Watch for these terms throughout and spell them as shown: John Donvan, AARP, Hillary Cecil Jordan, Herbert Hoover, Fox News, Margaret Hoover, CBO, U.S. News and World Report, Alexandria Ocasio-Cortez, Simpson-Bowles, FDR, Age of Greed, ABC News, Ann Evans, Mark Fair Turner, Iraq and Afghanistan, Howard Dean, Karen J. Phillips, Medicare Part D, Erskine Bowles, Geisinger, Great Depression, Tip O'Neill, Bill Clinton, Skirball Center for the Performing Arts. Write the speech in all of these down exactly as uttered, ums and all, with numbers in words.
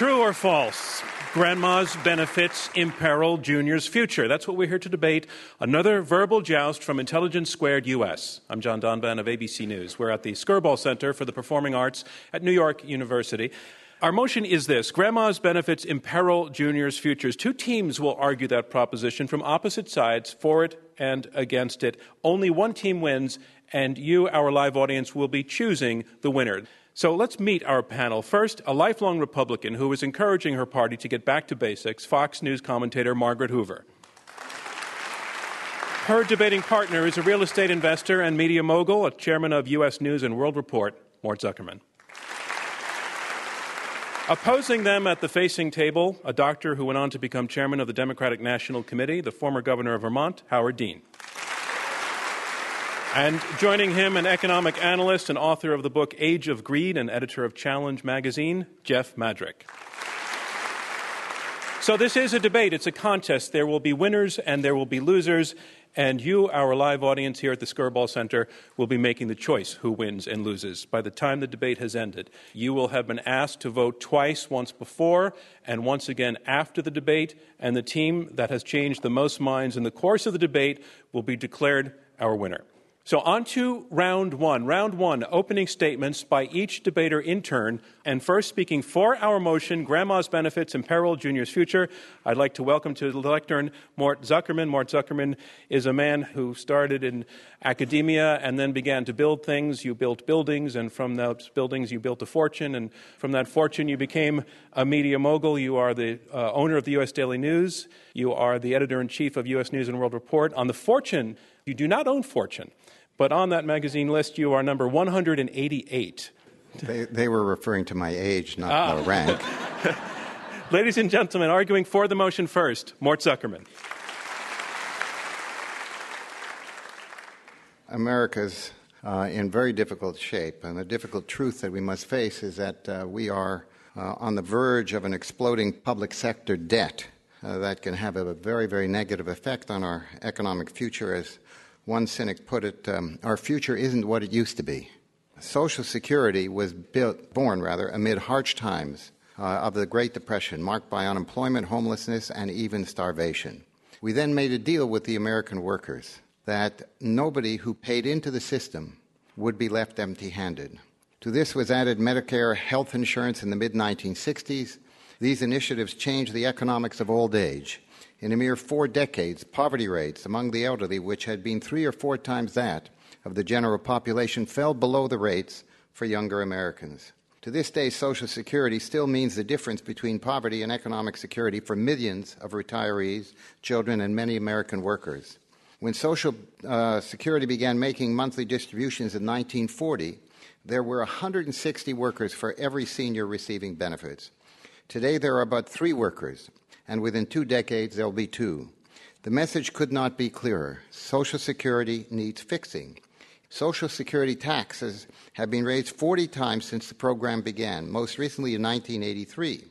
True or false? Grandma's benefits imperil Junior's future. That's what we're here to debate. Another verbal joust from Intelligence Squared U S. I'm John Donvan of A B C News. We're at the Skirball Center for the Performing Arts at New York University. Our motion is this: Grandma's benefits imperil Junior's futures. Two teams will argue that proposition from opposite sides, for it and against it. Only one team wins, and you, our live audience, will be choosing the winner. So let's meet our panel. First, a lifelong Republican who is encouraging her party to get back to basics, Fox News commentator Margaret Hoover. Her debating partner is a real estate investor and media mogul, a chairman of U S News and World Report, Mort Zuckerman. Opposing them at the facing table, a doctor who went on to become chairman of the Democratic National Committee, the former governor of Vermont, Howard Dean. And joining him, an economic analyst and author of the book Age of Greed and editor of Challenge magazine, Jeff Madrick. So this is a debate. It's a contest. There will be winners and there will be losers. And you, our live audience here at the Skirball Center, will be making the choice who wins and loses. By the time the debate has ended, you will have been asked to vote twice, once before and once again after the debate. And the team that has changed the most minds in the course of the debate will be declared our winner. So on to round one. Round one, opening statements by each debater in turn. And first, speaking for our motion, Grandma's Benefits Imperil Junior's Future, I'd like to welcome to the lectern Mort Zuckerman. Mort Zuckerman is a man who started in academia and then began to build things. You built buildings, and from those buildings you built a fortune, and from that fortune you became a media mogul. You are the uh, owner of the U S Daily News. You are the editor-in-chief of U S News and World Report. On the fortune, you do not own Fortune. But on that magazine list, you are number one hundred eighty-eight. They, they were referring to my age, not ah. my rank. Ladies and gentlemen, arguing for the motion first, Mort Zuckerman. America's uh, in very difficult shape, and the difficult truth that we must face is that uh, we are uh, on the verge of an exploding public sector debt uh, that can have a very, very negative effect on our economic future. As one cynic put it, um, our future isn't what it used to be. Social Security was built, born rather, amid harsh times uh, of the Great Depression, marked by unemployment, homelessness, and even starvation. We then made a deal with the American workers that nobody who paid into the system would be left empty-handed. To this was added Medicare health insurance in the mid nineteen sixties. These initiatives changed the economics of old age. In a mere four decades, poverty rates among the elderly, which had been three or four times that of the general population, fell below the rates for younger Americans. To this day, Social Security still means the difference between poverty and economic security for millions of retirees, children, and many American workers. When Social uh, Security began making monthly distributions in nineteen forty, there were one hundred sixty workers for every senior receiving benefits. Today, there are about three workers, and within two decades, there'll be two. The message could not be clearer. Social Security needs fixing. Social Security taxes have been raised forty times since the program began, most recently in nineteen eighty-three.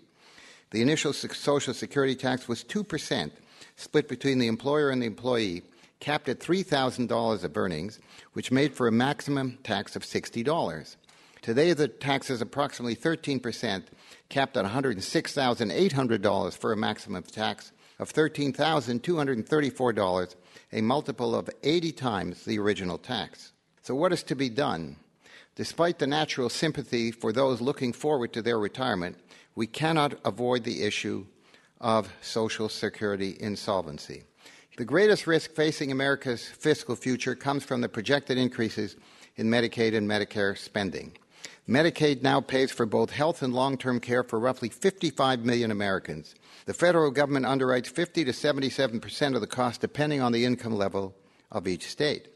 The initial Social Security tax was two percent, split between the employer and the employee, capped at three thousand dollars of earnings, which made for a maximum tax of sixty dollars. Today, the tax is approximately thirteen percent, capped at one hundred six thousand eight hundred dollars for a maximum tax of thirteen thousand two hundred thirty-four dollars, a multiple of eighty times the original tax. So what is to be done? Despite the natural sympathy for those looking forward to their retirement, we cannot avoid the issue of Social Security insolvency. The greatest risk facing America's fiscal future comes from the projected increases in Medicaid and Medicare spending. Medicaid now pays for both health and long-term care for roughly fifty-five million Americans. The federal government underwrites fifty to seventy-seven percent of the cost, depending on the income level of each state.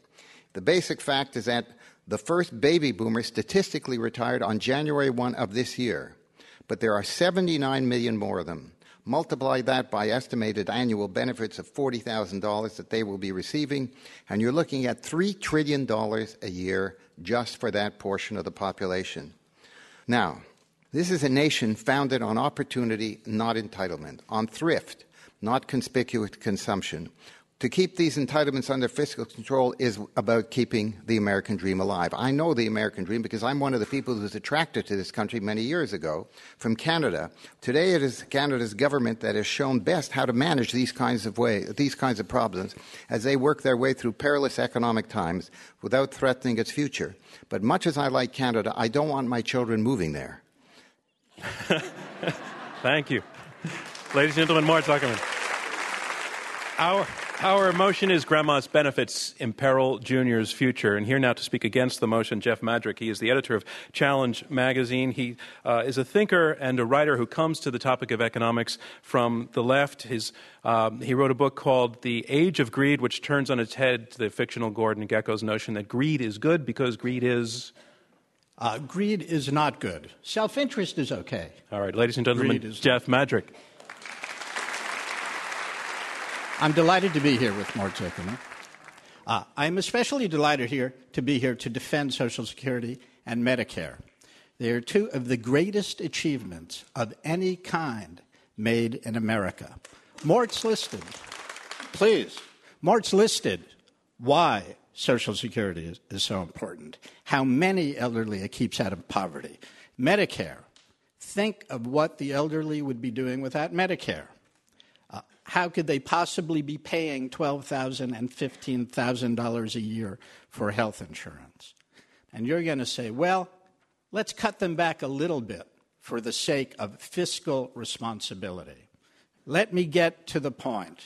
The basic fact is that the first baby boomer statistically retired on January first of this year, but there are seventy-nine million more of them. Multiply that by estimated annual benefits of forty thousand dollars that they will be receiving, and you're looking at three trillion dollars a year just for that portion of the population. Now, this is a nation founded on opportunity, not entitlement, on thrift, not conspicuous consumption, To keep these entitlements under fiscal control is about keeping the American dream alive. I know the American dream because I'm one of the people who was attracted to this country many years ago from Canada. Today it is Canada's government that has shown best how to manage these kinds of way, these kinds of problems as they work their way through perilous economic times without threatening its future. But much as I like Canada, I don't want my children moving there. Thank you. Ladies and gentlemen, Mort Zuckerman. Our, our motion is Grandma's Benefits Imperil Junior's Future. And here now to speak against the motion, Jeff Madrick. He is the editor of Challenge magazine. He uh, is a thinker and a writer who comes to the topic of economics from the left. His, um, he wrote a book called The Age of Greed, which turns on its head the fictional Gordon Gekko's notion that greed is good because greed is... Uh, greed is not good. Self-interest is okay. All right, ladies and gentlemen, Jeff Madrick. I'm delighted to be here with Mort Zuckerman. Uh, I'm especially delighted here to be here to defend Social Security and Medicare. They are two of the greatest achievements of any kind made in America. Mort's listed. Please. Mort's listed why Social Security is, is so important, how many elderly it keeps out of poverty. Medicare. Think of what the elderly would be doing without Medicare. How could they possibly be paying twelve thousand dollars and fifteen thousand dollars a year for health insurance? And you're going to say, well, let's cut them back a little bit for the sake of fiscal responsibility. Let me get to the point.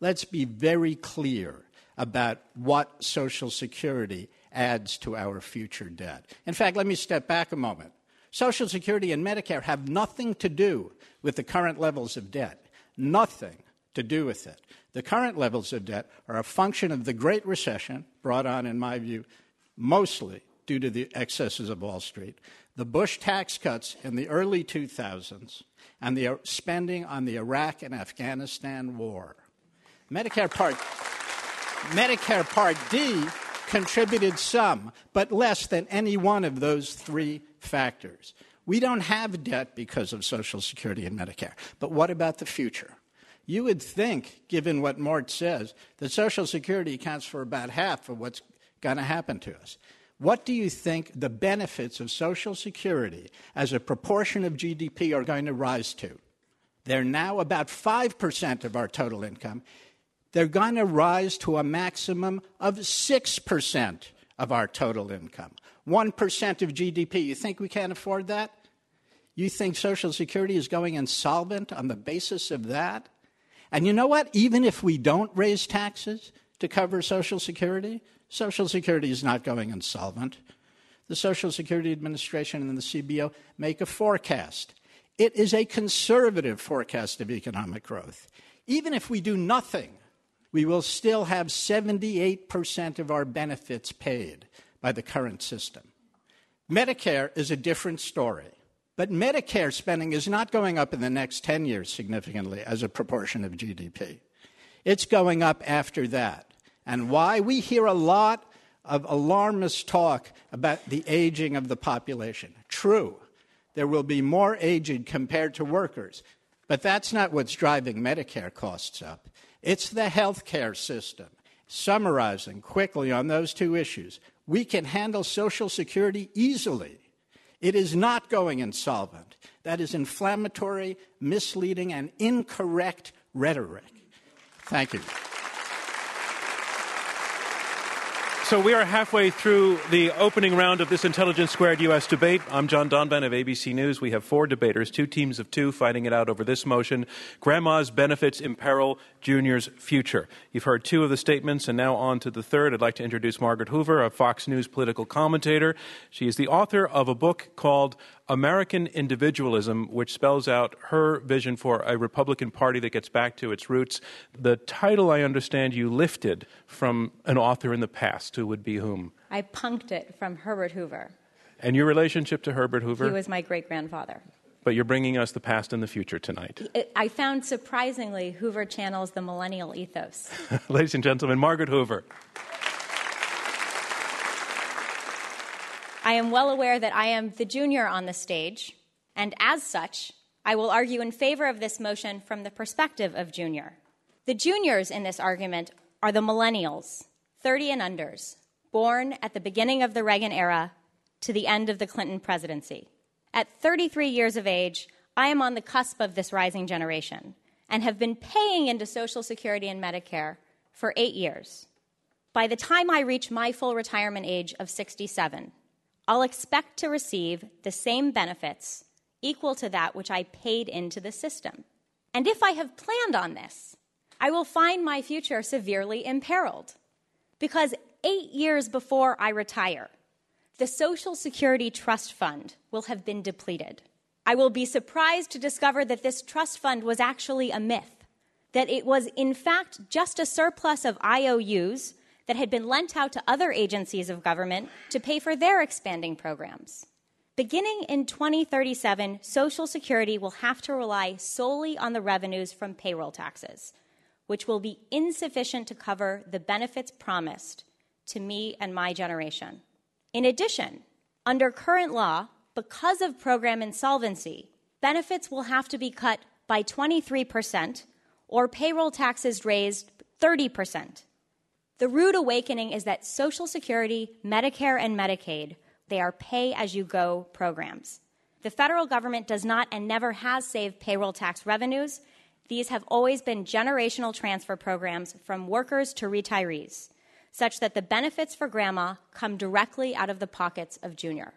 Let's be very clear about what Social Security adds to our future debt. In fact, let me step back a moment. Social Security and Medicare have nothing to do with the current levels of debt. Nothing to do with it. The current levels of debt are a function of the Great Recession, brought on, in my view, mostly due to the excesses of Wall Street, the Bush tax cuts in the early two thousands, and the spending on the Iraq and Afghanistan war. Medicare Part, Medicare Part D contributed some, but less than any one of those three factors. We don't have debt because of Social Security and Medicare. But what about the future? You would think, given what Mort says, that Social Security accounts for about half of what's going to happen to us. What do you think the benefits of Social Security as a proportion of G D P are going to rise to? They're now about five percent of our total income. They're going to rise to a maximum of six percent of our total income. one percent of G D P. You think we can't afford that? You think Social Security is going insolvent on the basis of that? And you know what? Even if we don't raise taxes to cover Social Security, Social Security is not going insolvent. The Social Security Administration and the C B O make a forecast. It is a conservative forecast of economic growth. Even if we do nothing, we will still have seventy-eight percent of our benefits paid by the current system. Medicare is a different story. But Medicare spending is not going up in the next ten years significantly as a proportion of G D P. It's going up after that. And why? We hear a lot of alarmist talk about the aging of the population. True, there will be more aged compared to workers. But that's not what's driving Medicare costs up. It's the health care system. Summarizing quickly on those two issues, we can handle Social Security easily. It is not going insolvent. That is inflammatory, misleading, and incorrect rhetoric. Thank you. So we are halfway through the opening round of this Intelligence Squared U S debate. I'm John Donvan of A B C News. We have four debaters, two teams of two, fighting it out over this motion, Grandma's Benefits Imperil Junior's Future. You've heard two of the statements, and now on to the third. I'd like to introduce Margaret Hoover, a Fox News political commentator. She is the author of a book called American Individualism, which spells out her vision for a Republican Party that gets back to its roots. The title, I understand, you lifted from an author in the past. Who would be whom? I punked it from Herbert Hoover. And your relationship to Herbert Hoover? He was my great-grandfather. But you're bringing us the past and the future tonight. I found, surprisingly, Hoover channels the millennial ethos. Ladies and gentlemen, Margaret Hoover. I am well aware that I am the junior on the stage, and as such, I will argue in favor of this motion from the perspective of junior. The juniors in this argument are the millennials, thirty and unders, born at the beginning of the Reagan era to the end of the Clinton presidency. At thirty-three years of age, I am on the cusp of this rising generation and have been paying into Social Security and Medicare for eight years. By the time I reach my full retirement age of sixty-seven, I'll expect to receive the same benefits equal to that which I paid into the system. And if I have planned on this, I will find my future severely imperiled, because eight years before I retire, the Social Security Trust Fund will have been depleted. I will be surprised to discover that this trust fund was actually a myth, that it was in fact just a surplus of I O Us that had been lent out to other agencies of government to pay for their expanding programs. Beginning in twenty thirty-seven, Social Security will have to rely solely on the revenues from payroll taxes, which will be insufficient to cover the benefits promised to me and my generation. In addition, under current law, because of program insolvency, benefits will have to be cut by twenty-three percent or payroll taxes raised thirty percent. The rude awakening is that Social Security, Medicare, and Medicaid, they are pay-as-you-go programs. The federal government does not and never has saved payroll tax revenues. These have always been generational transfer programs from workers to retirees, such that the benefits for grandma come directly out of the pockets of junior.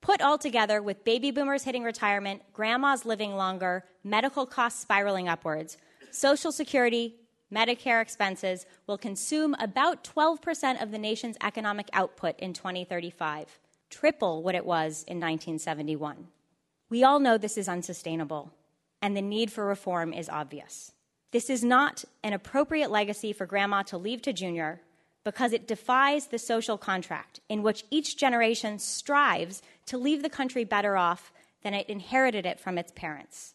Put all together with baby boomers hitting retirement, grandmas living longer, medical costs spiraling upwards, Social Security, Medicare expenses will consume about twelve percent of the nation's economic output in twenty thirty-five, triple what it was in nineteen seventy-one. We all know this is unsustainable, and the need for reform is obvious. This is not an appropriate legacy for grandma to leave to junior, because it defies the social contract in which each generation strives to leave the country better off than it inherited it from its parents.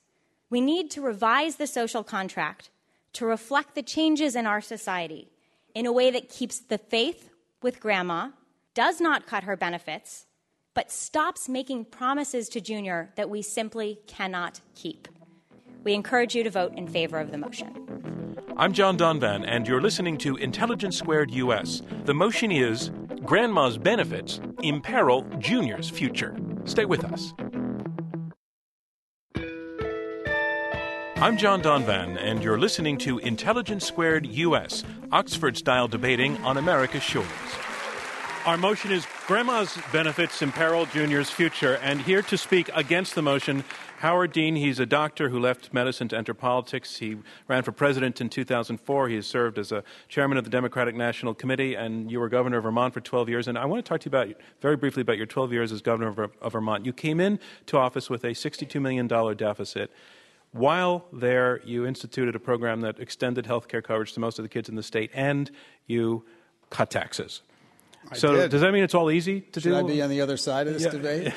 We need to revise the social contract to reflect the changes in our society in a way that keeps the faith with grandma, does not cut her benefits, but stops making promises to junior that we simply cannot keep. We encourage you to vote in favor of the motion. I'm John Donvan, and you're listening to Intelligence Squared U S. The motion is, Grandma's Benefits Imperil Junior's Future. Stay with us. I'm John Donvan, and you're listening to Intelligence Squared U S, Oxford-style debating on America's shores. Our motion is, Grandma's Benefits Imperil Junior's Future, and here to speak against the motion, Howard Dean. He's a doctor who left medicine to enter politics. He ran for president in two thousand four. He has served as a chairman of the Democratic National Committee, and you were governor of Vermont for twelve years. And I want to talk to you about, very briefly about your twelve years as governor of, of Vermont. You came in to office with a sixty-two million dollars deficit. While there, you instituted a program that extended health care coverage to most of the kids in the state, and you cut taxes. I so did. Does that mean it's all easy to Should do? Should I be on the other side of this yeah. debate?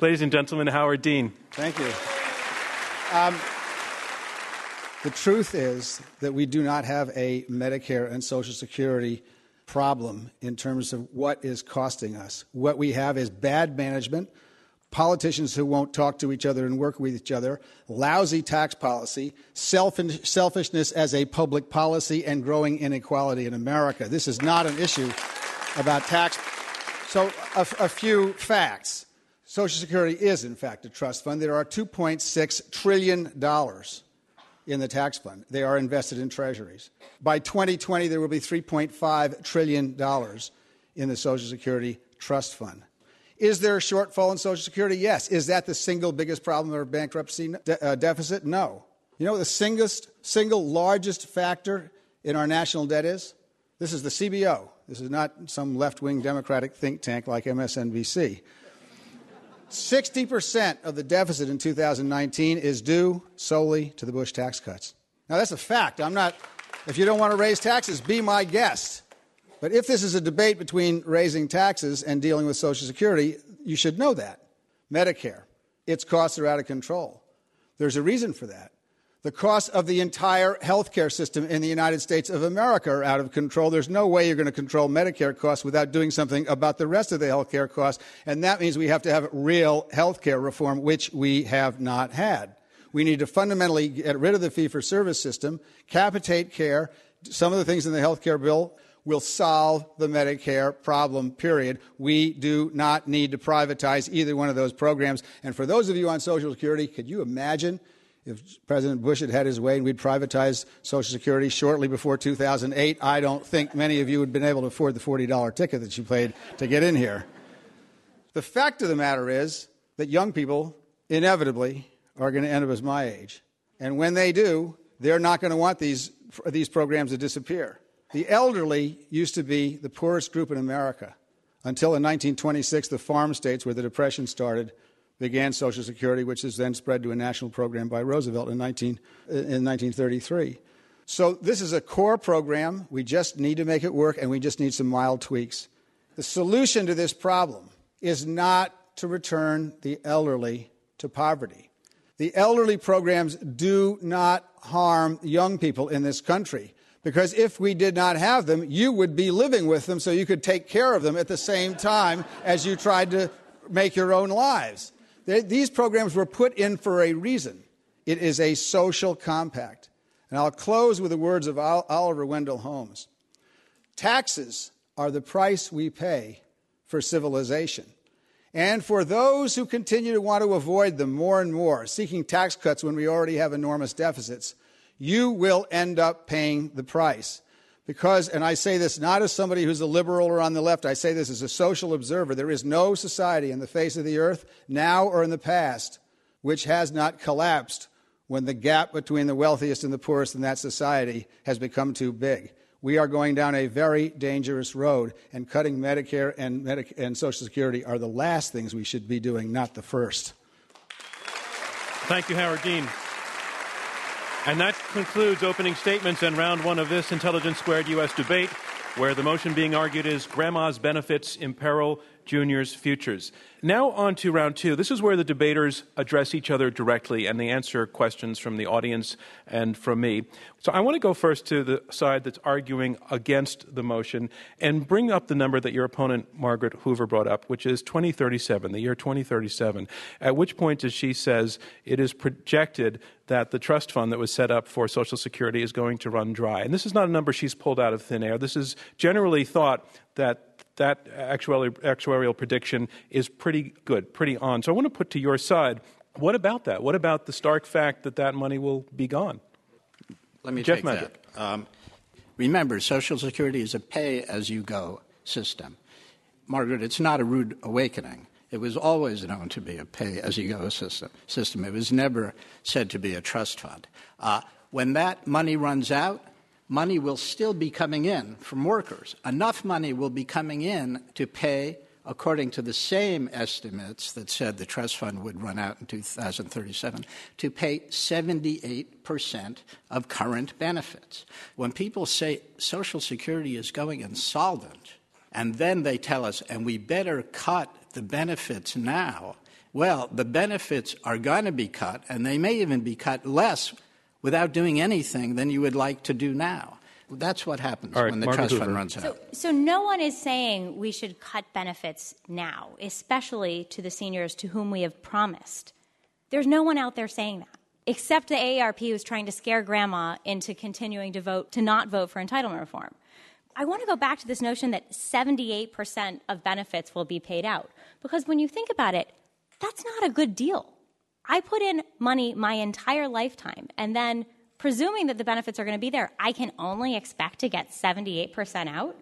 Ladies and gentlemen, Howard Dean. Thank you. Um, the truth is that we do not have a Medicare and Social Security problem in terms of what is costing us. What we have is bad management, politicians who won't talk to each other and work with each other, lousy tax policy, selfish, selfishness as a public policy, and growing inequality in America. This is not an issue about tax. So a, a few facts. Social Security is, in fact, a trust fund. There are two point six trillion dollars in the tax fund. They are invested in treasuries. By twenty twenty, there will be three point five trillion dollars in the Social Security Trust Fund. Is there a shortfall in Social Security? Yes. Is that the single biggest problem or bankruptcy de- uh, deficit? No. You know what the single, single largest factor in our national debt is? This is the C B O. This is not some left-wing Democratic think tank like M S N B C. sixty percent of the deficit in two thousand nineteen is due solely to the Bush tax cuts. Now, that's a fact. I'm not, if you don't want to raise taxes, be my guest. But if this is a debate between raising taxes and dealing with Social Security, you should know that. Medicare, its costs are out of control. There's a reason for that. The costs of the entire healthcare system in the United States of America are out of control. There's no way you're going to control Medicare costs without doing something about the rest of the healthcare costs, and that means we have to have real healthcare reform, which we have not had. We need to fundamentally get rid of the fee-for-service system, capitate care, Some of the things in the health care bill will solve the Medicare problem, period. We do not need to privatize either one of those programs. And for those of you on Social Security, could you imagine if President Bush had had his way and we'd privatized Social Security shortly before two thousand eight? I don't think many of you would have been able to afford the forty dollar ticket that you paid to get in here. The fact of the matter is that young people inevitably are going to end up as my age. And when they do, they're not going to want these, these programs to disappear. The elderly used to be the poorest group in America until in nineteen twenty-six the farm states, where the Depression started, began Social Security, which is then spread to a national program by Roosevelt in, nineteen, in nineteen thirty-three. So this is a core program. We just need to make it work, and we just need some mild tweaks. The solution to this problem is not to return the elderly to poverty. The elderly programs do not harm young people in this country, because if we did not have them, you would be living with them so you could take care of them at the same time as you tried to make your own lives. These programs were put in for a reason. It is a social compact. And I'll close with the words of Oliver Wendell Holmes. Taxes are the price we pay for civilization. And for those who continue to want to avoid them more and more, seeking tax cuts when we already have enormous deficits, you will end up paying the price. Because, and I say this not as somebody who's a liberal or on the left, I say this as a social observer, there is no society on the face of the earth, now or in the past, which has not collapsed when the gap between the wealthiest and the poorest in that society has become too big. We are going down a very dangerous road, and cutting Medicare and, Medi- and Social Security are the last things we should be doing, not the first. Thank you, Howard Dean. And that concludes opening statements and round one of this Intelligence Squared U S debate, where the motion being argued is Grandma's Benefits Imperil Junior's Futures. Now on to round two. This is where the debaters address each other directly and they answer questions from the audience and from me. So I want to go first to the side that's arguing against the motion and bring up the number that your opponent, Margaret Hoover, brought up, which is twenty thirty-seven, the year twenty thirty-seven, at which point, as she says, it is projected that the trust fund that was set up for Social Security is going to run dry. And this is not a number she's pulled out of thin air. This is generally thought that that actuarial, actuarial prediction is pretty good, pretty on. So I want to put to your side, what about that? What about the stark fact that that money will be gone? Let me Jeff take Madrick. that. Um, remember, Social Security is a pay-as-you-go system. Margaret, it's not a rude awakening. It was always known to be a pay-as-you-go system. system. It was never said to be a trust fund. Uh, when that money runs out, money will still be coming in from workers. Enough money will be coming in to pay, according to the same estimates that said the trust fund would run out in two thousand thirty-seven, to pay seventy-eight percent of current benefits. When people say Social Security is going insolvent, and then they tell us, and we better cut the benefits now, well, the benefits are going to be cut, and they may even be cut less without doing anything than you would like to do now. That's what happens right, when the Margaret trust Hoover. fund runs out. So, so no one is saying we should cut benefits now, especially to the seniors to whom we have promised. There's no one out there saying that, except the A A R P, who's trying to scare grandma into continuing to vote, to not vote for entitlement reform. I want to go back to this notion that seventy-eight percent of benefits will be paid out, because when you think about it, that's not a good deal. I put in money my entire lifetime, and then presuming that the benefits are going to be there, I can only expect to get seventy-eight percent out?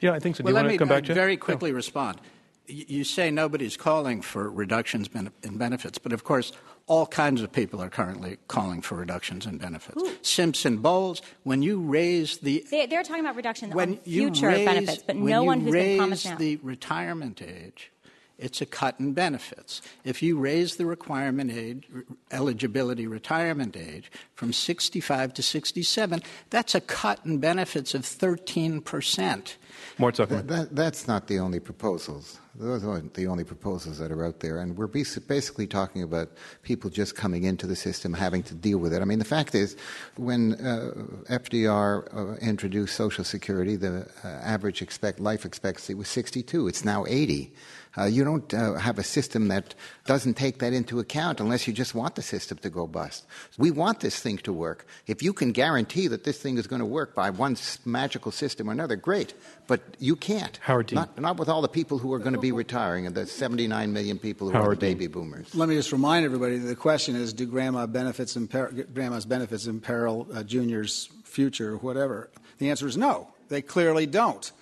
Yeah, I think so. Do well, you want me, to come back to Well, let me very quickly no. respond. You say nobody's calling for reductions in benefits, but of course all kinds of people are currently calling for reductions in benefits. Ooh. Simpson-Bowles, when you raise the they, they're talking about reduction on future raise, benefits, but no one who's been promised now. When you raise the retirement age, it's a cut in benefits. If you raise the requirement age, eligibility retirement age from sixty-five to sixty-seven, that's a cut in benefits of thirteen percent. Mort Zuckerman. That, that, that's not the only proposals Those aren't the only proposals that are out there. And we're basically talking about people just coming into the system, having to deal with it. I mean, the fact is, when uh, F D R uh, introduced Social Security, the uh, average expect life expectancy was sixty-two. It's now eighty. Uh, you don't uh, have a system that doesn't take that into account unless you just want the system to go bust. We want this thing to work. If you can guarantee that this thing is going to work by one magical system or another, great. But you can't. Howard Dean. Not, not with all the people who are going to be retiring and the seventy-nine million people who Howard are the baby Dean. boomers. Let me just remind everybody, the question is, do grandma benefits imper- grandma's benefits imperil uh, Junior's future or whatever? The answer is no. They clearly don't.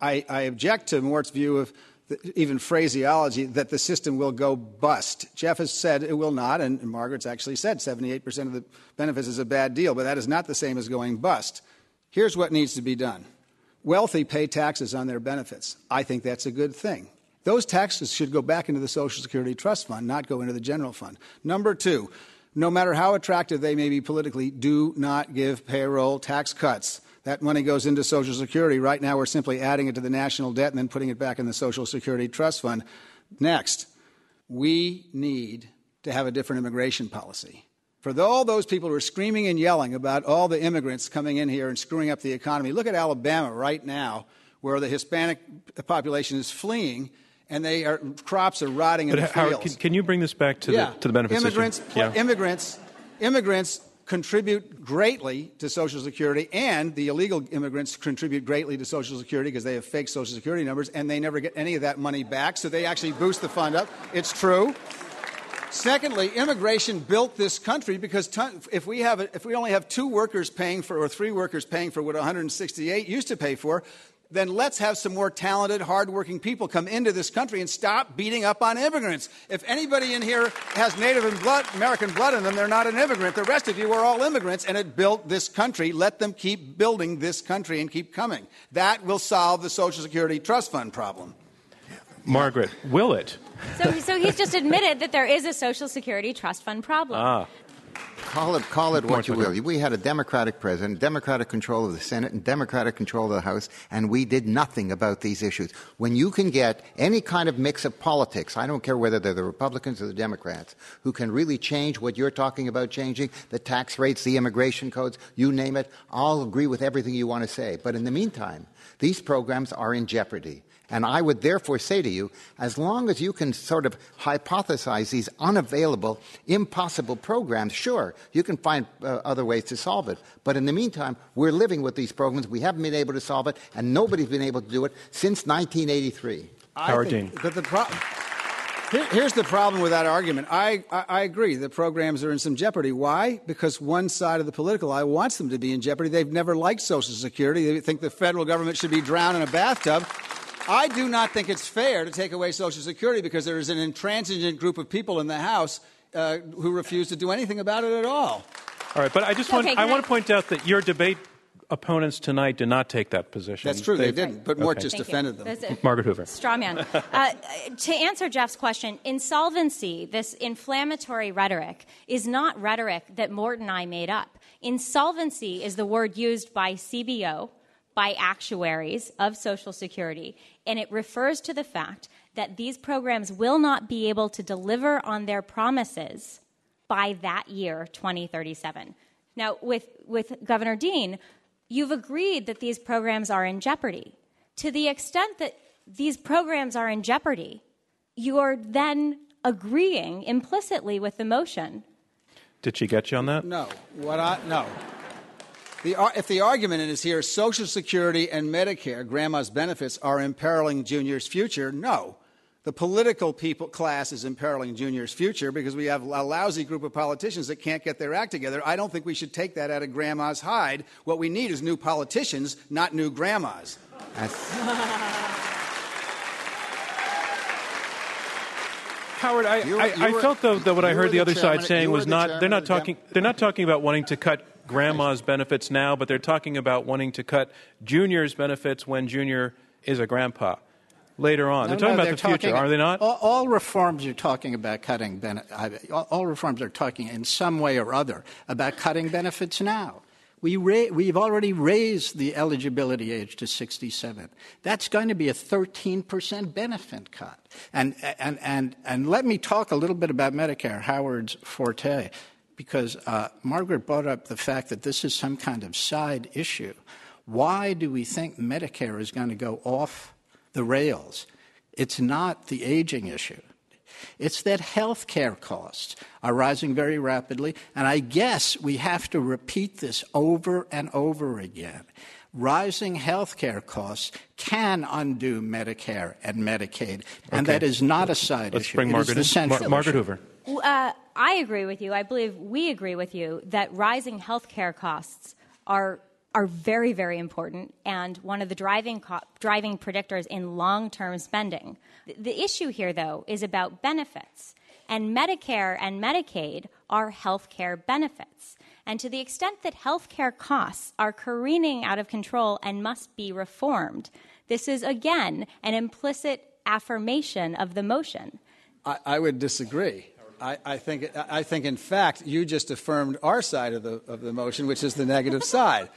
I, I object to Mort's view of even phraseology that the system will go bust. Jeff has said it will not, and Margaret's actually said seventy-eight percent of the benefits is a bad deal, but that is not the same as going bust. Here's what needs to be done. Wealthy pay taxes on their benefits. I think that's a good thing. Those taxes should go back into the Social Security Trust Fund, not go into the general fund. Number two, no matter how attractive they may be politically, do not give payroll tax cuts. That money goes into Social Security. Right now, we're simply adding it to the national debt and then putting it back in the Social Security Trust Fund. Next, we need to have a different immigration policy. For the, all those people who are screaming and yelling about all the immigrants coming in here and screwing up the economy, look at Alabama right now, where the Hispanic population is fleeing, and they are, crops are rotting but in the Howard, fields. Can, can you bring this back to, yeah. the, to the benefits immigrants, system? Yeah. Immigrants, immigrants... contribute greatly to Social Security, and the illegal immigrants contribute greatly to Social Security because they have fake Social Security numbers, and they never get any of that money back, so they actually boost the fund up. It's true. Secondly, immigration built this country because ton- if we have a, if we only have two workers paying for, or three workers paying for what one hundred sixty-eight used to pay for, then let's have some more talented, hardworking people come into this country and stop beating up on immigrants. If anybody in here has Native and blood, American blood in them, they're not an immigrant. The rest of you are all immigrants, and it built this country. Let them keep building this country and keep coming. That will solve the Social Security Trust Fund problem. Margaret, will it? So, so he's just admitted that there is a Social Security Trust Fund problem. Ah. Call it, call it what you will. We had a Democratic president, Democratic control of the Senate, and Democratic control of the House, and we did nothing about these issues. When you can get any kind of mix of politics, I don't care whether they're the Republicans or the Democrats, who can really change what you're talking about changing, the tax rates, the immigration codes, you name it, I'll agree with everything you want to say. But in the meantime, these programs are in jeopardy. And I would therefore say to you, as long as you can sort of hypothesize these unavailable, impossible programs, sure, you can find uh, other ways to solve it. But in the meantime, we're living with these programs. We haven't been able to solve it, and nobody's been able to do it since nineteen eighty-three. Howard Dean. Pro- Here, here's the problem with that argument. I, I, I agree. The programs are in some jeopardy. Why? Because one side of the political aisle wants them to be in jeopardy. They've never liked Social Security. They think the federal government should be drowned in a bathtub. I do not think it's fair to take away Social Security because there is an intransigent group of people in the House uh, who refuse to do anything about it at all. All right, but I just okay, want I, I want to point out that your debate opponents tonight did not take that position. That's true, they, they didn't, but okay. Mort just Thank defended you. them. Margaret Hoover. Straw man. Uh, to answer Jeff's question, insolvency, this inflammatory rhetoric, is not rhetoric that Mort and I made up. Insolvency is the word used by C B O, by actuaries of Social Security, and it refers to the fact that these programs will not be able to deliver on their promises by that year, twenty thirty-seven. Now, with, with Governor Dean, you've agreed that these programs are in jeopardy. To the extent that these programs are in jeopardy, you're then agreeing implicitly with the motion. Did she get you on that? No. What I, no. The, if the argument is here, Social Security and Medicare, grandma's benefits, are imperiling Junior's future, no. The political people class is imperiling Junior's future because we have a lousy group of politicians that can't get their act together. I don't think we should take that out of grandma's hide. What we need is new politicians, not new grandmas. Howard, I, were, I, I were, felt, though, that what I heard the, the other chairman, side saying was the not, they're not, talking, Dem- they're not talking about wanting to cut grandma's benefits now, but they're talking about wanting to cut Junior's benefits when Junior is a grandpa later on. No, they're talking no, about they're the talking, future, are they not? All, all reforms are talking about cutting benefits. All, all reforms are talking in some way or other about cutting benefits now. We ra- we've already raised the eligibility age to sixty-seven. That's going to be a thirteen percent benefit cut. And, and, and, and let me talk a little bit about Medicare, Howard's forte, because uh, Margaret brought up the fact that this is some kind of side issue. Why do we think Medicare is going to go off the rails? It's not the aging issue. It's that health care costs are rising very rapidly, and I guess we have to repeat this over and over again. Rising health care costs can undo Medicare and Medicaid, and okay. that is not a side Let's issue. Let's bring Margaret in. Mar- Margaret Hoover. Uh, I agree with you. I believe we agree with you that rising health care costs are are very, very important and one of the driving co- driving predictors in long-term spending. The issue here, though, is about benefits. And Medicare and Medicaid are health care benefits. And to the extent that health care costs are careening out of control and must be reformed, this is, again, an implicit affirmation of the motion. I, I would disagree. I, I think, I think, in fact, you just affirmed our side of the of the motion, which is the negative side.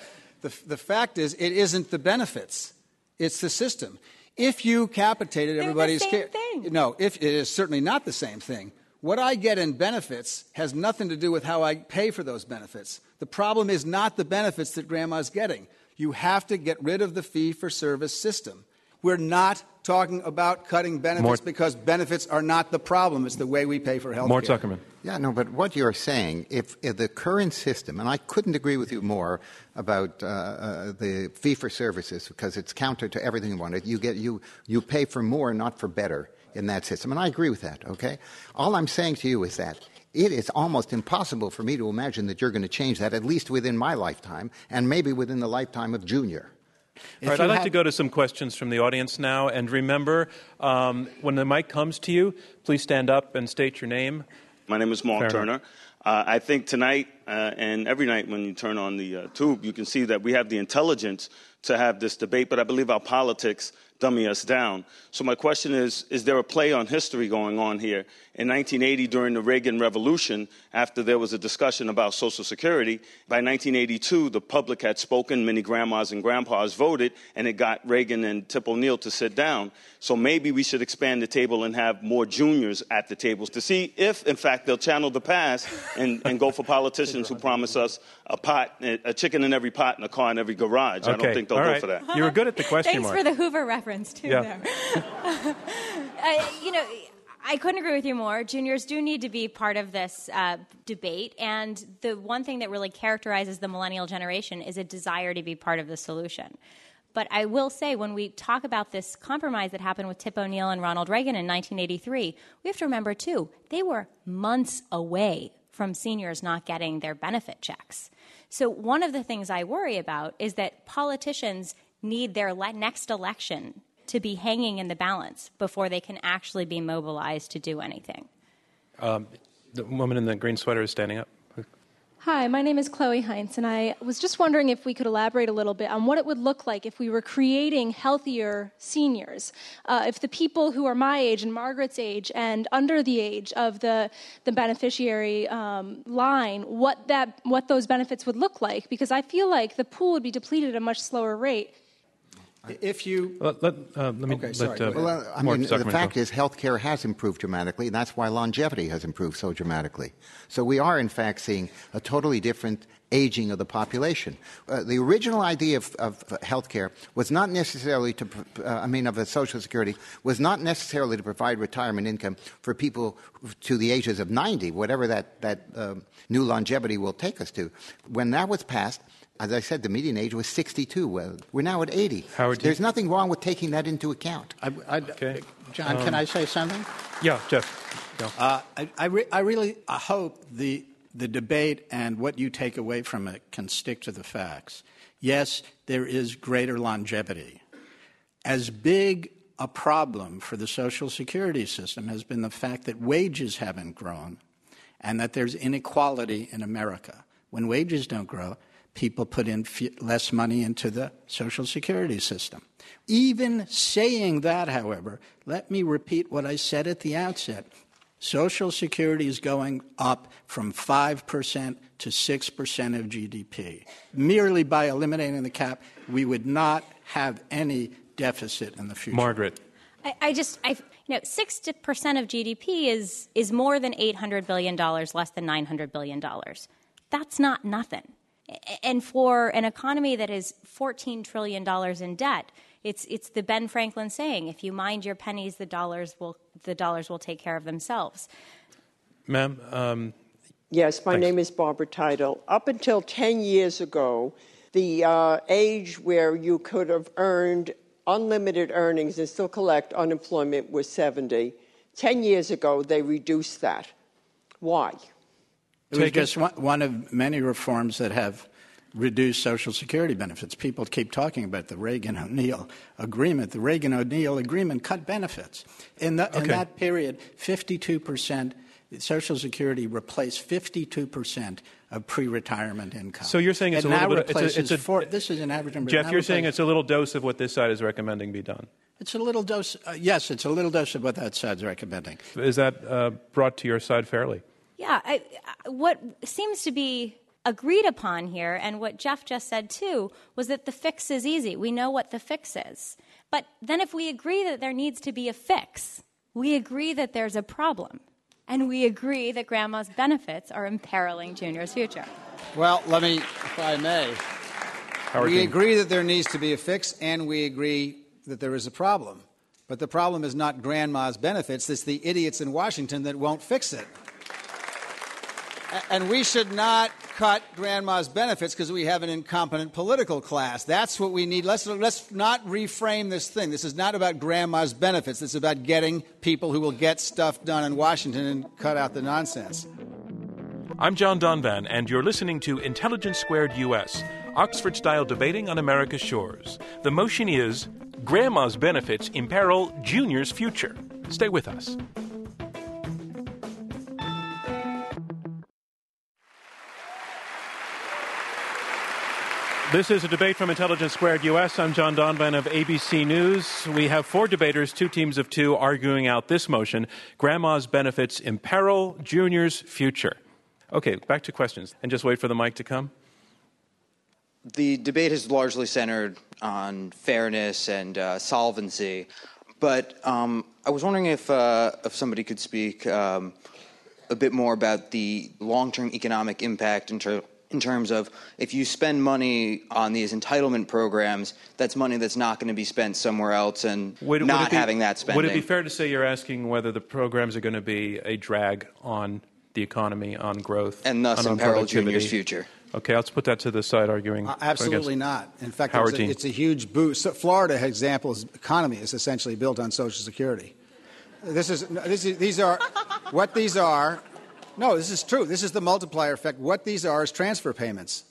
The, the fact is, it isn't the benefits; it's the system. If you capitated They're everybody's the same ca- thing. No, if it is certainly not the same thing. What I get in benefits has nothing to do with how I pay for those benefits. The problem is not the benefits that grandma's getting. You have to get rid of the fee-for-service system. We're not talking about cutting benefits Mort- because benefits are not the problem. It's the way we pay for health care. Mort Zuckerman. Yeah, no, but what you're saying, if, if the current system, and I couldn't agree with you more about uh, uh, the fee-for-services because it's counter to everything you wanted. You get you you pay for more, not for better in that system, and I agree with that, okay? All I'm saying to you is that it is almost impossible for me to imagine that you're going to change that, at least within my lifetime and maybe within the lifetime of Junior. If All right, I'd like have... to go to some questions from the audience now. And remember, um, when the mic comes to you, please stand up and state your name. My name is Mark Fair Turner. Uh, I think tonight uh, and every night when you turn on the uh, tube, you can see that we have the intelligence to have this debate, but I believe our politics dummy us down. So my question is, is there a play on history going on here? In nineteen eighty, during the Reagan Revolution, after there was a discussion about Social Security, by nineteen eighty-two, the public had spoken, many grandmas and grandpas voted, and it got Reagan and Tip O'Neill to sit down. So maybe we should expand the table and have more juniors at the table to see if, in fact, they'll channel the past and, and go for politicians who promise us a pot, a chicken in every pot and a car in every garage. Okay. I don't think they'll All right. go for that. You were good at the question, Thanks Mark. Thanks for the Hoover reference. Too, yeah. uh, you know, I couldn't agree with you more. Juniors do need to be part of this uh, debate, and the one thing that really characterizes the millennial generation is a desire to be part of the solution. But I will say, when we talk about this compromise that happened with Tip O'Neill and Ronald Reagan in nineteen eighty-three, we have to remember, too, they were months away from seniors not getting their benefit checks. So one of the things I worry about is that politicians need their le- next election to be hanging in the balance before they can actually be mobilized to do anything. Um, the woman in the green sweater is standing up. Hi, my name is Chloe Heinz, and I was just wondering if we could elaborate a little bit on what it would look like if we were creating healthier seniors. Uh, if the people who are my age and Margaret's age and under the age of the, the beneficiary um, line, what that what those benefits would look like, because I feel like the pool would be depleted at a much slower rate. If you let, let, uh, let me okay, let, uh, well, I mean, the fact go. is, healthcare has improved dramatically, and that's why longevity has improved so dramatically. So we are, in fact, seeing a totally different aging of the population. Uh, the original idea of, of healthcare was not necessarily to, uh, I mean, of a Social Security was not necessarily to provide retirement income for people to the ages of ninety, whatever that that um, new longevity will take us to. When that was passed, as I said, the median age was sixty-two. Well, we're now at eighty. Howard, There's you... nothing wrong with taking that into account. I, I, okay. John, um, can I say something? Yeah, Jeff. Yeah. Uh, I, I, re- I really hope the the debate and what you take away from it can stick to the facts. Yes, there is greater longevity. As big a problem for the Social Security system has been the fact that wages haven't grown and that there's inequality in America. When wages don't grow, people put in f- less money into the Social Security system. Even saying that, however, let me repeat what I said at the outset. Social Security is going up from five percent to six percent of G D P. Merely by eliminating the cap, we would not have any deficit in the future. Margaret. I, I just, I, you know, six percent of G D P is, is more than eight hundred billion dollars, less than nine hundred billion dollars. That's not nothing. And for an economy that is fourteen trillion dollars in debt, it's it's the Ben Franklin saying, if you mind your pennies, the dollars will the dollars will take care of themselves. Ma'am? Um, yes, my thanks. name is Barbara Title. Up until ten years ago, the uh, age where you could have earned unlimited earnings and still collect unemployment was seventy. Ten years ago, they reduced that. Why? It was just one of many reforms that have reduced Social Security benefits. People keep talking about the Reagan-O'Neill agreement. The Reagan-O'Neill agreement cut benefits. In, the, okay. in that period, fifty-two percent Social Security replaced fifty-two percent of pre-retirement income. So you're saying it's and a little bit. It's a, it's a, four, this is an average number. Jeff, you're saying it's a little dose of what this side is recommending be done. It's a little dose. Uh, yes, it's a little dose of what that side's recommending. Is that uh, brought to your side fairly? Yeah, I, I, what seems to be agreed upon here, and what Jeff just said too, was that the fix is easy. We know what the fix is. But then if we agree that there needs to be a fix, we agree that there's a problem, and we agree that grandma's benefits are imperiling Junior's future. Well, let me, if I may, Howard we Dean. agree that there needs to be a fix, and we agree that there is a problem. But the problem is not grandma's benefits. It's the idiots in Washington that won't fix it. And we should not cut grandma's benefits because we have an incompetent political class. That's what we need. Let's, let's not reframe this thing. This is not about grandma's benefits. It's about getting people who will get stuff done in Washington and cut out the nonsense. I'm John Donvan, and you're listening to Intelligence Squared U S, Oxford-style debating on America's shores. The motion is, grandma's benefits imperil Junior's future. Stay with us. This is a debate from Intelligence Squared U S. I'm John Donvan of A B C News. We have four debaters, two teams of two, arguing out this motion, Grandma's Benefits Imperil Junior's Future. Okay, back to questions. And just wait for the mic to come. The debate is largely centered on fairness and uh, solvency. But um, I was wondering if, uh, if somebody could speak um, a bit more about the long-term economic impact in terms in terms of if you spend money on these entitlement programs, that's money that's not going to be spent somewhere else and would, not would be, having that spending. Would it be fair to say you're asking whether the programs are going to be a drag on the economy, on growth, and thus imperil Junior's future? Okay, let's put that to the side arguing. Uh, absolutely not. In fact, it's a, it's a huge boost. So Florida, for example, economy is essentially built on Social Security. This is, this is these are what these are. No, this is true. This is the multiplier effect. What these are is transfer payments.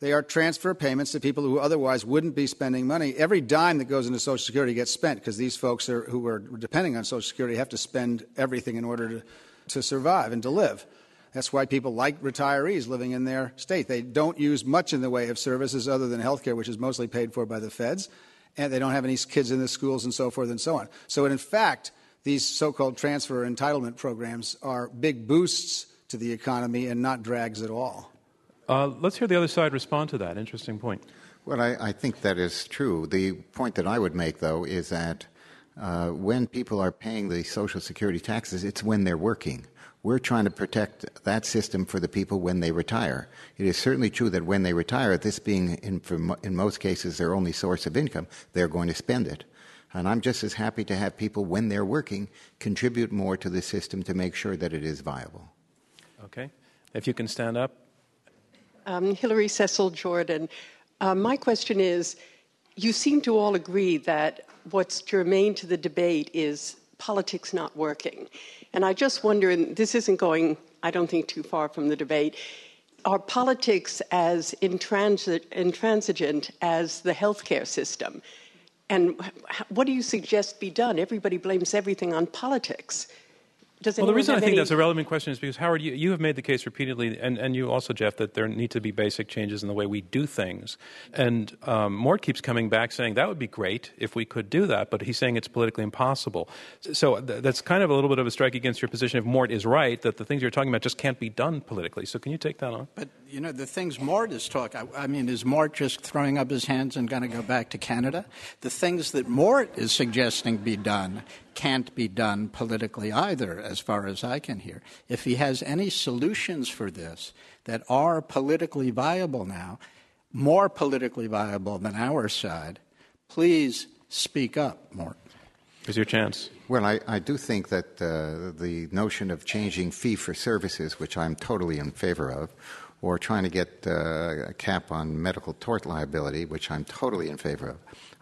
They are transfer payments to people who otherwise wouldn't be spending money. Every dime that goes into Social Security gets spent because these folks are, who are depending on Social Security have to spend everything in order to, to survive and to live. That's why people like retirees living in their state. They don't use much in the way of services other than health care, which is mostly paid for by the feds, and they don't have any kids in the schools and so forth and so on. So in fact, these so-called transfer entitlement programs are big boosts to the economy and not drags at all. Uh, let's hear the other side respond to that. Interesting point. Well, I, I think that is true. The point that I would make, though, is that uh, when people are paying the Social Security taxes, it's when they're working. We're trying to protect that system for the people when they retire. It is certainly true that when they retire, this being, in, for mo- in most cases, their only source of income, they're going to spend it. And I'm just as happy to have people, when they're working, contribute more to the system to make sure that it is viable. Okay. If you can stand up. Um, Hillary Cecil Jordan. Uh, my question is, you seem to all agree that what's germane to the debate is politics not working. And I just wonder, and this isn't going, I don't think, too far from the debate, are politics as intransi- intransigent as the healthcare system? And what do you suggest be done? Everybody blames everything on politics. does well, the reason I think any... that's a relevant question is because, Howard, you, you have made the case repeatedly, and, and you also, Jeff, that there need to be basic changes in the way we do things. And um, Mort keeps coming back saying that would be great if we could do that, but he's saying it's politically impossible. So th- that's kind of a little bit of a strike against your position if Mort is right, that the things you're talking about just can't be done politically. So can you take that on? But, you know, the things Mort is talking – I mean, is Mort just throwing up his hands and going to go back to Canada? The things that Mort is suggesting be done can't be done politically either, as far as I can hear. If he has any solutions for this that are politically viable now, more politically viable than our side, please speak up, Mort. Here's your chance. Well, I, I do think that uh, the notion of changing fee for services, which I'm totally in favor of, or trying to get uh, a cap on medical tort liability, which I'm totally in favor of,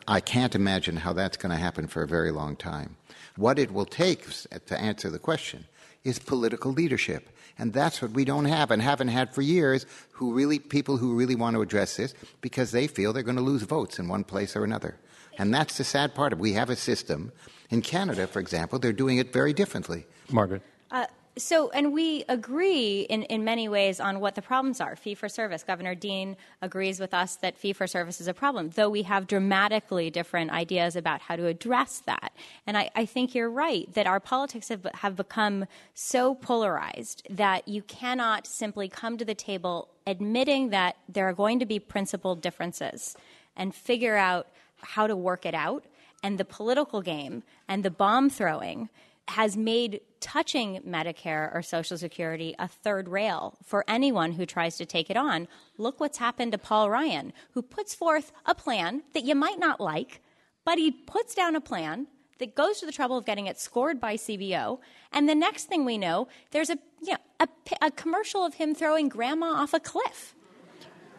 I can't imagine how that's going to happen for a very long time. What it will take to answer the question is political leadership. And that's what we don't have and haven't had for years, who really people who really want to address this because they feel they're going to lose votes in one place or another. And that's the sad part of it. We have a system. In Canada, for example, they're doing it very differently. Margaret. Uh- So, and we agree in, in many ways on what the problems are. Fee-for-service. Governor Dean agrees with us that fee-for-service is a problem, though we have dramatically different ideas about how to address that. And I, I think you're right that our politics have, have become so polarized that you cannot simply come to the table admitting that there are going to be principled differences and figure out how to work it out. And the political game and the bomb-throwing has made touching Medicare or Social Security a third rail for anyone who tries to take it on. Look what's happened to Paul Ryan, who puts forth a plan that you might not like, but he puts down a plan that goes to the trouble of getting it scored by C B O. And the next thing we know, there's a, you know, a, a commercial of him throwing grandma off a cliff.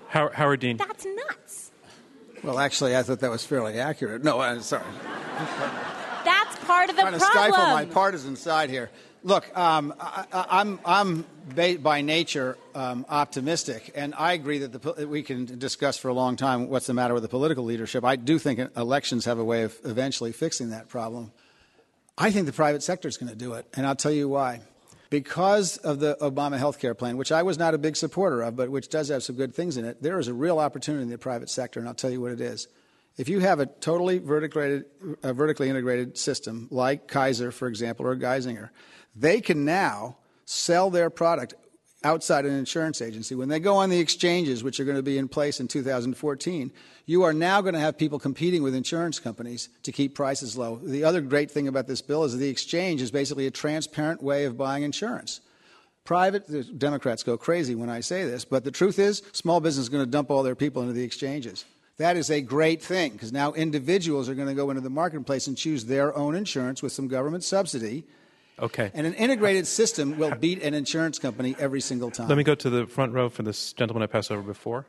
How, Howard Dean. That's nuts. Well, actually, I thought that was fairly accurate. No, I'm sorry. That's part of the problem. I'm trying to stifle my partisan side here. Look, um, I, I'm, I'm ba- by nature um, optimistic, and I agree that the, we can discuss for a long time what's the matter with the political leadership. I do think elections have a way of eventually fixing that problem. I think the private sector is going to do it, and I'll tell you why. Because of the Obama health care plan, which I was not a big supporter of, but which does have some good things in it, there is a real opportunity in the private sector, and I'll tell you what it is. If you have a totally vertically integrated system like Kaiser, for example, or Geisinger, they can now sell their product outside an insurance agency. When they go on the exchanges, which are going to be in place in two thousand fourteen, you are now going to have people competing with insurance companies to keep prices low. The other great thing about this bill is the exchange is basically a transparent way of buying insurance. Private, the Democrats go crazy when I say this, but the truth is small business is going to dump all their people into the exchanges. That is a great thing because now individuals are going to go into the marketplace and choose their own insurance with some government subsidy. Okay. And an integrated system will beat an insurance company every single time. Let me go to the front row for this gentleman I passed over before.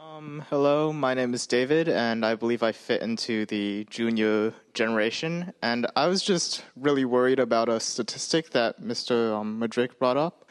Um, hello, my name is David, and I believe I fit into the junior generation. And I was just really worried about a statistic that Mister Um, Madrick brought up.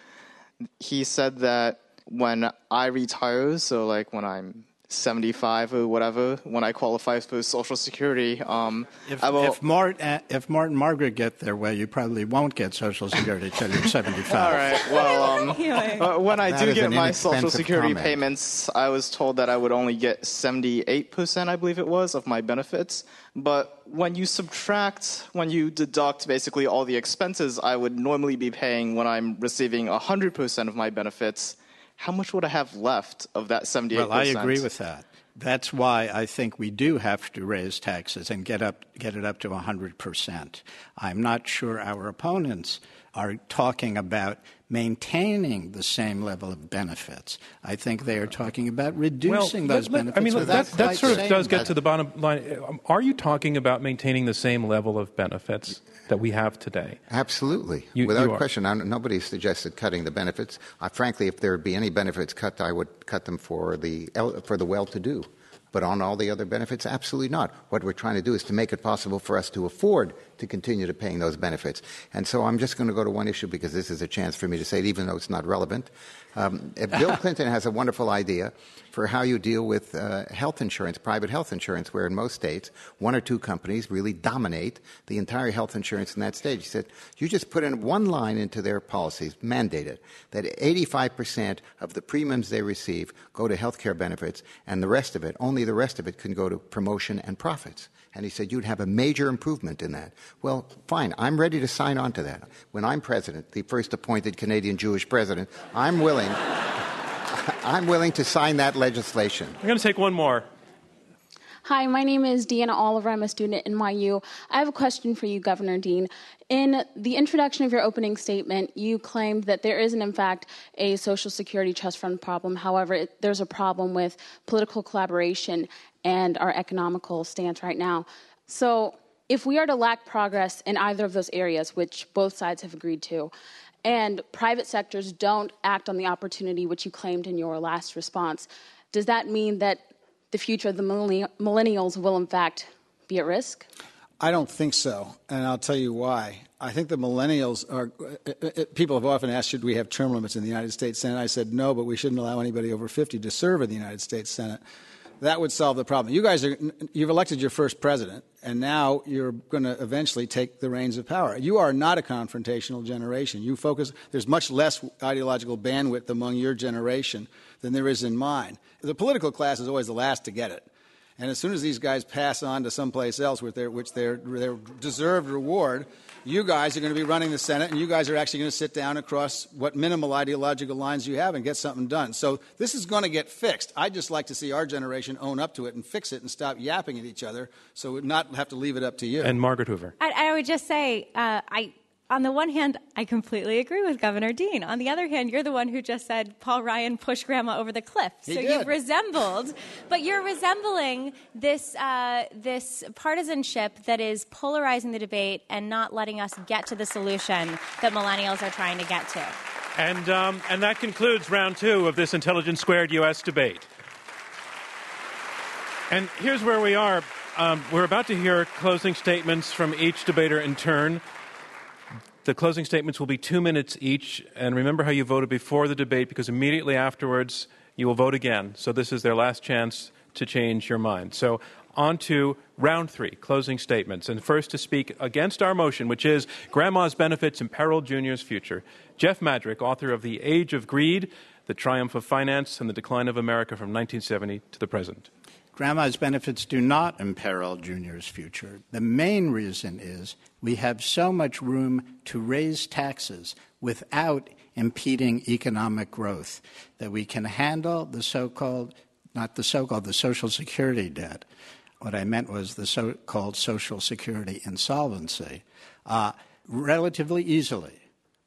He said that when I retire, so like when I'm seventy-five or whatever, when I qualify for Social Security. Um, if, I will... if, Mort, uh, if Mort and Margaret get their way, you probably won't get Social Security until you're seventy-five. All right. Well, um, uh, when I that do get my Social Security comment. payments, I was told that I would only get seventy-eight percent, I believe it was, of my benefits. But when you subtract, when you deduct basically all the expenses I would normally be paying when I'm receiving one hundred percent of my benefits, how much would I have left of that seventy-eight percent? Well, I agree with that. That's why I think we do have to raise taxes and get up, get it up to one hundred percent. I'm not sure our opponents are talking about maintaining the same level of benefits. I think they are talking about reducing well, those let, benefits. I mean, that, that, that sort of does get to the bottom line. Are you talking about maintaining the same level of benefits that we have today? Absolutely. You, Without you question, I'm, nobody suggested cutting the benefits. Uh, frankly, if there would be any benefits cut, I would cut them for the for the well-to-do. But on all the other benefits, absolutely not. What we're trying to do is to make it possible for us to afford to continue to paying those benefits. And so I'm just going to go to one issue because this is a chance for me to say it, even though it's not relevant. Um, Bill Clinton has a wonderful idea for how you deal with uh, health insurance, private health insurance, where in most states, one or two companies really dominate the entire health insurance in that state. He said, you just put in one line into their policies, mandate it, that eighty-five percent of the premiums they receive go to health care benefits, and the rest of it, only the rest of it, can go to promotion and profits. And he said, you'd have a major improvement in that. Well, fine, I'm ready to sign on to that. When I'm president, the first appointed Canadian Jewish president, I'm willing, I'm willing to sign that legislation. We're going to take one more. Hi, my name is Deanna Oliver. I'm a student at N Y U. I have a question for you, Governor Dean. In the introduction of your opening statement, you claimed that there isn't, in fact, a Social Security trust fund problem. However, it, there's a problem with political collaboration and our economical stance right now. So if we are to lack progress in either of those areas, which both sides have agreed to, and private sectors don't act on the opportunity which you claimed in your last response, does that mean that the future of the millennials will, in fact, be at risk? I don't think so, and I'll tell you why. I think the millennials are – people have often asked, should we have term limits in the United States Senate? I said, no, but we shouldn't allow anybody over fifty to serve in the United States Senate. That would solve the problem. You guys are – you've elected your first president, and now you're going to eventually take the reins of power. You are not a confrontational generation. You focus – there's much less ideological bandwidth among your generation than there is in mine. The political class is always the last to get it. And as soon as these guys pass on to someplace else with their, which their, their deserved reward, you guys are going to be running the Senate, and you guys are actually going to sit down across what minimal ideological lines you have and get something done. So this is going to get fixed. I'd just like to see our generation own up to it and fix it and stop yapping at each other so we'd not have to leave it up to you. And Margaret Hoover. I, I would just say, uh, I... on the one hand, I completely agree with Governor Dean. On the other hand, you're the one who just said Paul Ryan pushed Grandma over the cliff. He so did. You've resembled, but you're resembling this uh, this partisanship that is polarizing the debate and not letting us get to the solution that millennials are trying to get to. And um, and that concludes round two of this Intelligence Squared U S debate. And here's where we are. Um, we're about to hear closing statements from each debater in turn. The closing statements will be two minutes each, and remember how you voted before the debate, because immediately afterwards you will vote again. So this is their last chance to change your mind. So on to round three, closing statements. And first to speak against our motion, which is Grandma's Benefits Imperil Junior's Future, Jeff Madrick, author of The Age of Greed, The Triumph of Finance, and the Decline of America from nineteen seventy to the Present. Grandma's benefits do not imperil Junior's future. The main reason is we have so much room to raise taxes without impeding economic growth that we can handle the so-called, not the so-called, the Social Security debt. What I meant was the so-called Social Security insolvency uh, relatively easily.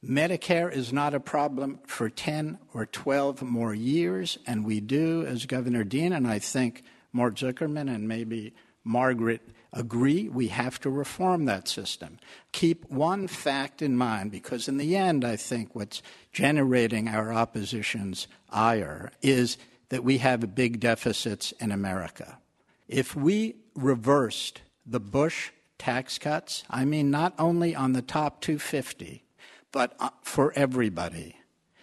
Medicare is not a problem for ten or twelve more years, and we do, as Governor Dean and I think Mort Zuckerman and maybe Margaret agree, we have to reform that system. Keep one fact in mind, because in the end, I think what's generating our opposition's ire is that we have big deficits in America. If we reversed the Bush tax cuts, I mean not only on the top two hundred fifty, but for everybody,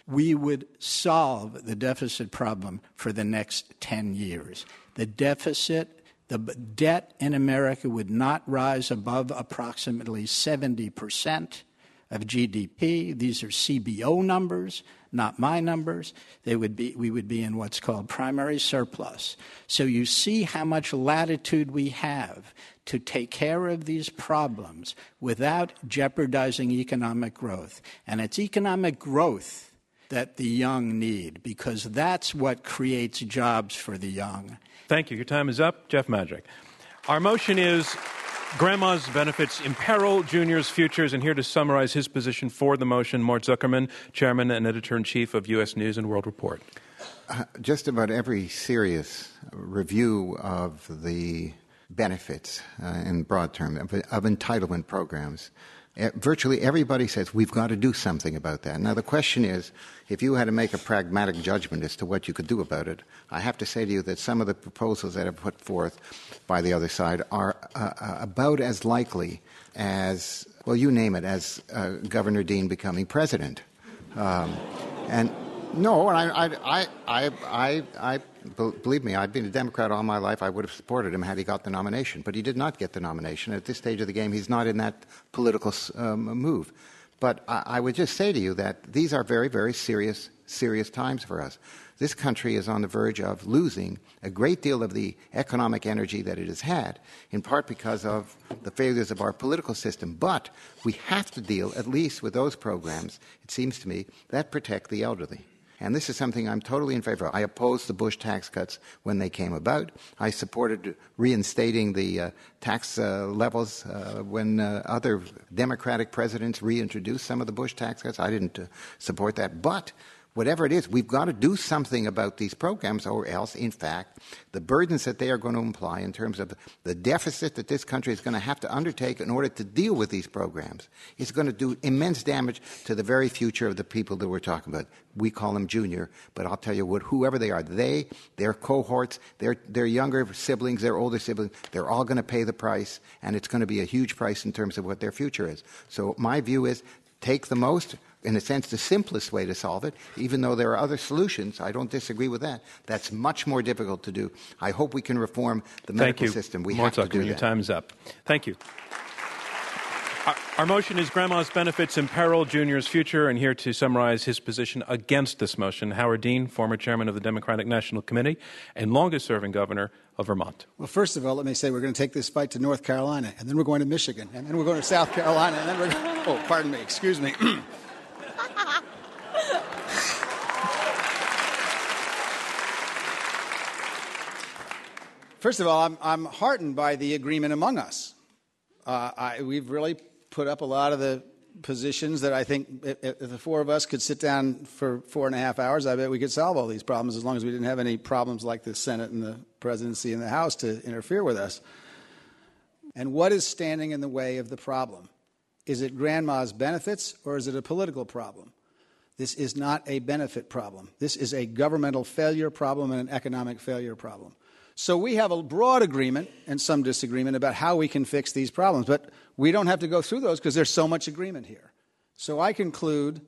we would solve the deficit problem for the next ten years. The deficit, the debt in America would not rise above approximately seventy percent of G D P. These are C B O numbers, not my numbers. They would be, we would be in what's called primary surplus. So you see how much latitude we have to take care of these problems without jeopardizing economic growth. And it's economic growth that the young need, because that's what creates jobs for the young. Thank you. Your time is up. Jeff Madrick. Our motion is Grandma's Benefits Imperil Junior's Futures, and here to summarize his position for the motion, Mort Zuckerman, chairman and editor-in-chief of U S News and World Report. Uh, just about every serious review of the benefits, uh, in broad terms, of, of entitlement programs virtually everybody says we've got to do something about that. Now, the question is, if you had to make a pragmatic judgment as to what you could do about it, I have to say to you that some of the proposals that are put forth by the other side are uh, about as likely as, well, you name it, as uh, Governor Dean becoming president. Um, and no, and I, I, I, I, I, believe me, I've been a Democrat all my life. I would have supported him had he got the nomination, but he did not get the nomination. At this stage of the game, he's not in that political um, move. But I, I would just say to you that these are very, very serious, serious times for us. This country is on the verge of losing a great deal of the economic energy that it has had, in part because of the failures of our political system. But we have to deal at least with those programs, it seems to me, that protect the elderly. And this is something I'm totally in favor of. I opposed the Bush tax cuts when they came about. I supported reinstating the uh, tax uh, levels uh, when uh, other Democratic presidents reintroduced some of the Bush tax cuts. I didn't uh, support that. But whatever it is, we've got to do something about these programs, or else, in fact, the burdens that they are going to imply in terms of the deficit that this country is going to have to undertake in order to deal with these programs is going to do immense damage to the very future of the people that we're talking about. We call them junior, but I'll tell you what, whoever they are, they, their cohorts, their, their younger siblings, their older siblings, they're all going to pay the price, and it's going to be a huge price in terms of what their future is. So my view is take the most, in a sense, the simplest way to solve it, even though there are other solutions. I don't disagree with that. That's much more difficult to do. I hope we can reform the medical Thank you. system. We Mort have Zuckerman, to do that. Your time's up. Thank you. Our, our motion is Grandma's Benefits Imperil Junior's Future, and here to summarize his position against this motion, Howard Dean, former chairman of the Democratic National Committee and longest-serving governor of Vermont. Well, first of all, let me say we're going to take this fight to North Carolina, and then we're going to Michigan, and then we're going to South Carolina, and then we're going to... Oh, pardon me. Excuse me. First of all, I'm, I'm heartened by the agreement among us. Uh, I, we've really put up a lot of the positions that I think if, if the four of us could sit down for four and a half hours, I bet we could solve all these problems as long as we didn't have any problems like the Senate and the presidency and the House to interfere with us. And what is standing in the way of the problem? Is it grandma's benefits or is it a political problem? This is not a benefit problem. This is a governmental failure problem and an economic failure problem. So we have a broad agreement and some disagreement about how we can fix these problems, but we don't have to go through those because there's so much agreement here. So I conclude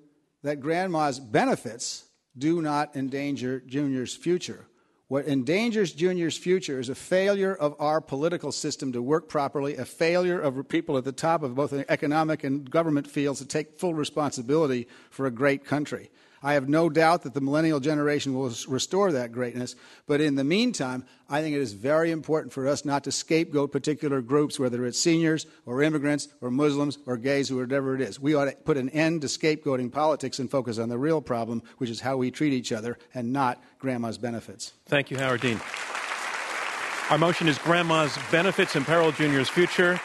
that grandma's benefits do not endanger Junior's future. What endangers Junior's future is a failure of our political system to work properly, a failure of people at the top of both the economic and government fields to take full responsibility for a great country. I have no doubt that the millennial generation will restore that greatness. But in the meantime, I think it is very important for us not to scapegoat particular groups, whether it's seniors or immigrants or Muslims or gays or whatever it is. We ought to put an end to scapegoating politics and focus on the real problem, which is how we treat each other and not grandma's benefits. Thank you, Howard Dean. Our motion is Grandma's Benefits Imperil Junior's Future.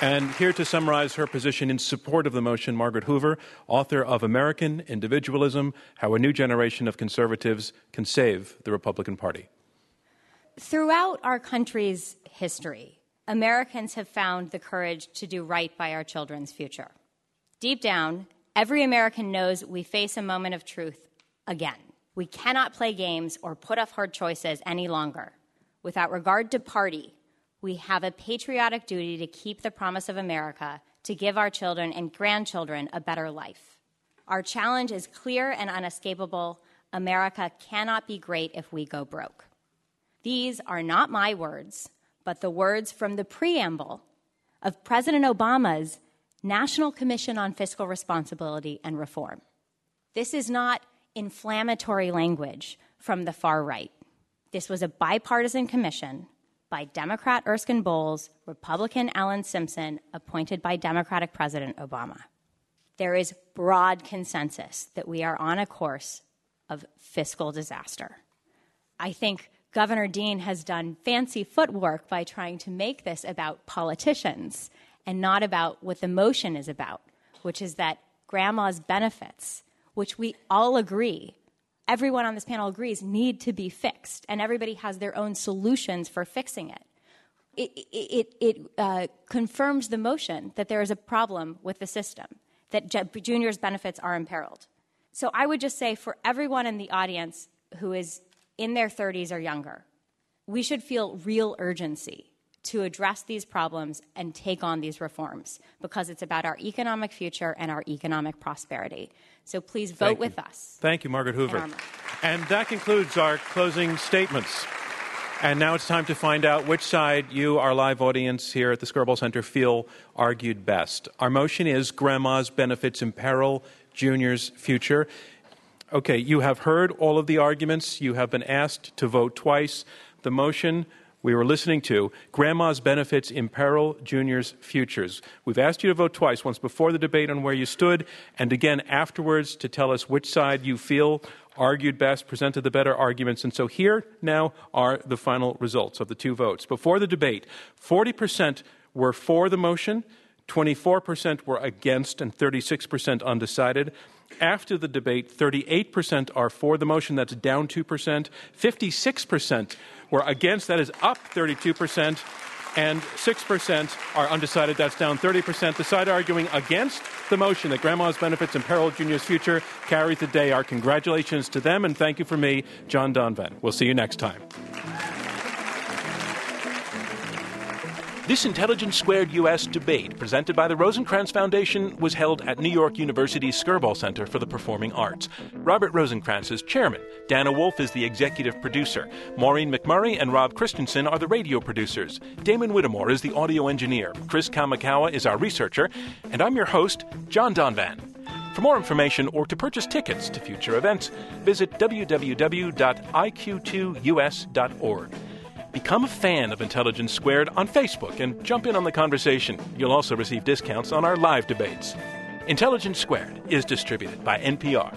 And here to summarize her position in support of the motion, Margaret Hoover, author of American Individualism, How a New Generation of Conservatives Can Save the Republican Party. Throughout our country's history, Americans have found the courage to do right by our children's future. Deep down, every American knows we face a moment of truth again. We cannot play games or put off hard choices any longer. Without regard to party, we have a patriotic duty to keep the promise of America, to give our children and grandchildren a better life. Our challenge is clear and unescapable. America cannot be great if we go broke. These are not my words, but the words from the preamble of President Obama's National Commission on Fiscal Responsibility and Reform. This is not inflammatory language from the far right. This was a bipartisan commission by Democrat Erskine Bowles, Republican Alan Simpson, appointed by Democratic President Obama. There is broad consensus that we are on a course of fiscal disaster. I think Governor Dean has done fancy footwork by trying to make this about politicians and not about what the motion is about, which is that grandma's benefits, which we all agree, everyone on this panel agrees, need to be fixed, and everybody has their own solutions for fixing it. it, it, it uh, confirms the motion that there is a problem with the system, that juniors' benefits are imperiled. So I would just say for everyone in the audience who is in their thirties or younger, we should feel real urgency to address these problems and take on these reforms, because it's about our economic future and our economic prosperity. So please vote with us. Thank you, Margaret Hoover. And, and that concludes our closing statements. And now it's time to find out which side you, our live audience here at the Skirball Center, feel argued best. Our motion is Grandma's Benefits Imperil Junior's Future. Okay, you have heard all of the arguments. You have been asked to vote twice. The motion we were listening to, Grandma's Benefits Imperil Junior's Futures. We've asked you to vote twice, once before the debate on where you stood, and again afterwards to tell us which side you feel argued best, presented the better arguments. And so here now are the final results of the two votes. Before the debate, forty percent were for the motion, twenty-four percent were against, and thirty-six percent undecided. After the debate, thirty-eight percent are for the motion. That's down two percent. fifty-six percent were against. That is up thirty-two percent. And six percent are undecided. That's down thirty percent. The side arguing against the motion that Grandma's Benefits Imperil Junior's Future carries the day. Our congratulations to them, and thank you from me, John Donvan. We'll see you next time. This Intelligence Squared U S debate, presented by the Rosencrantz Foundation, was held at New York University's Skirball Center for the Performing Arts. Robert Rosencrantz is chairman. Dana Wolfe is the executive producer. Maureen McMurray and Rob Christensen are the radio producers. Damon Whittemore is the audio engineer. Chris Kamikawa is our researcher. And I'm your host, John Donvan. For more information or to purchase tickets to future events, visit w w w dot i q two u s dot org. Become a fan of Intelligence Squared on Facebook and jump in on the conversation. You'll also receive discounts on our live debates. Intelligence Squared is distributed by N P R.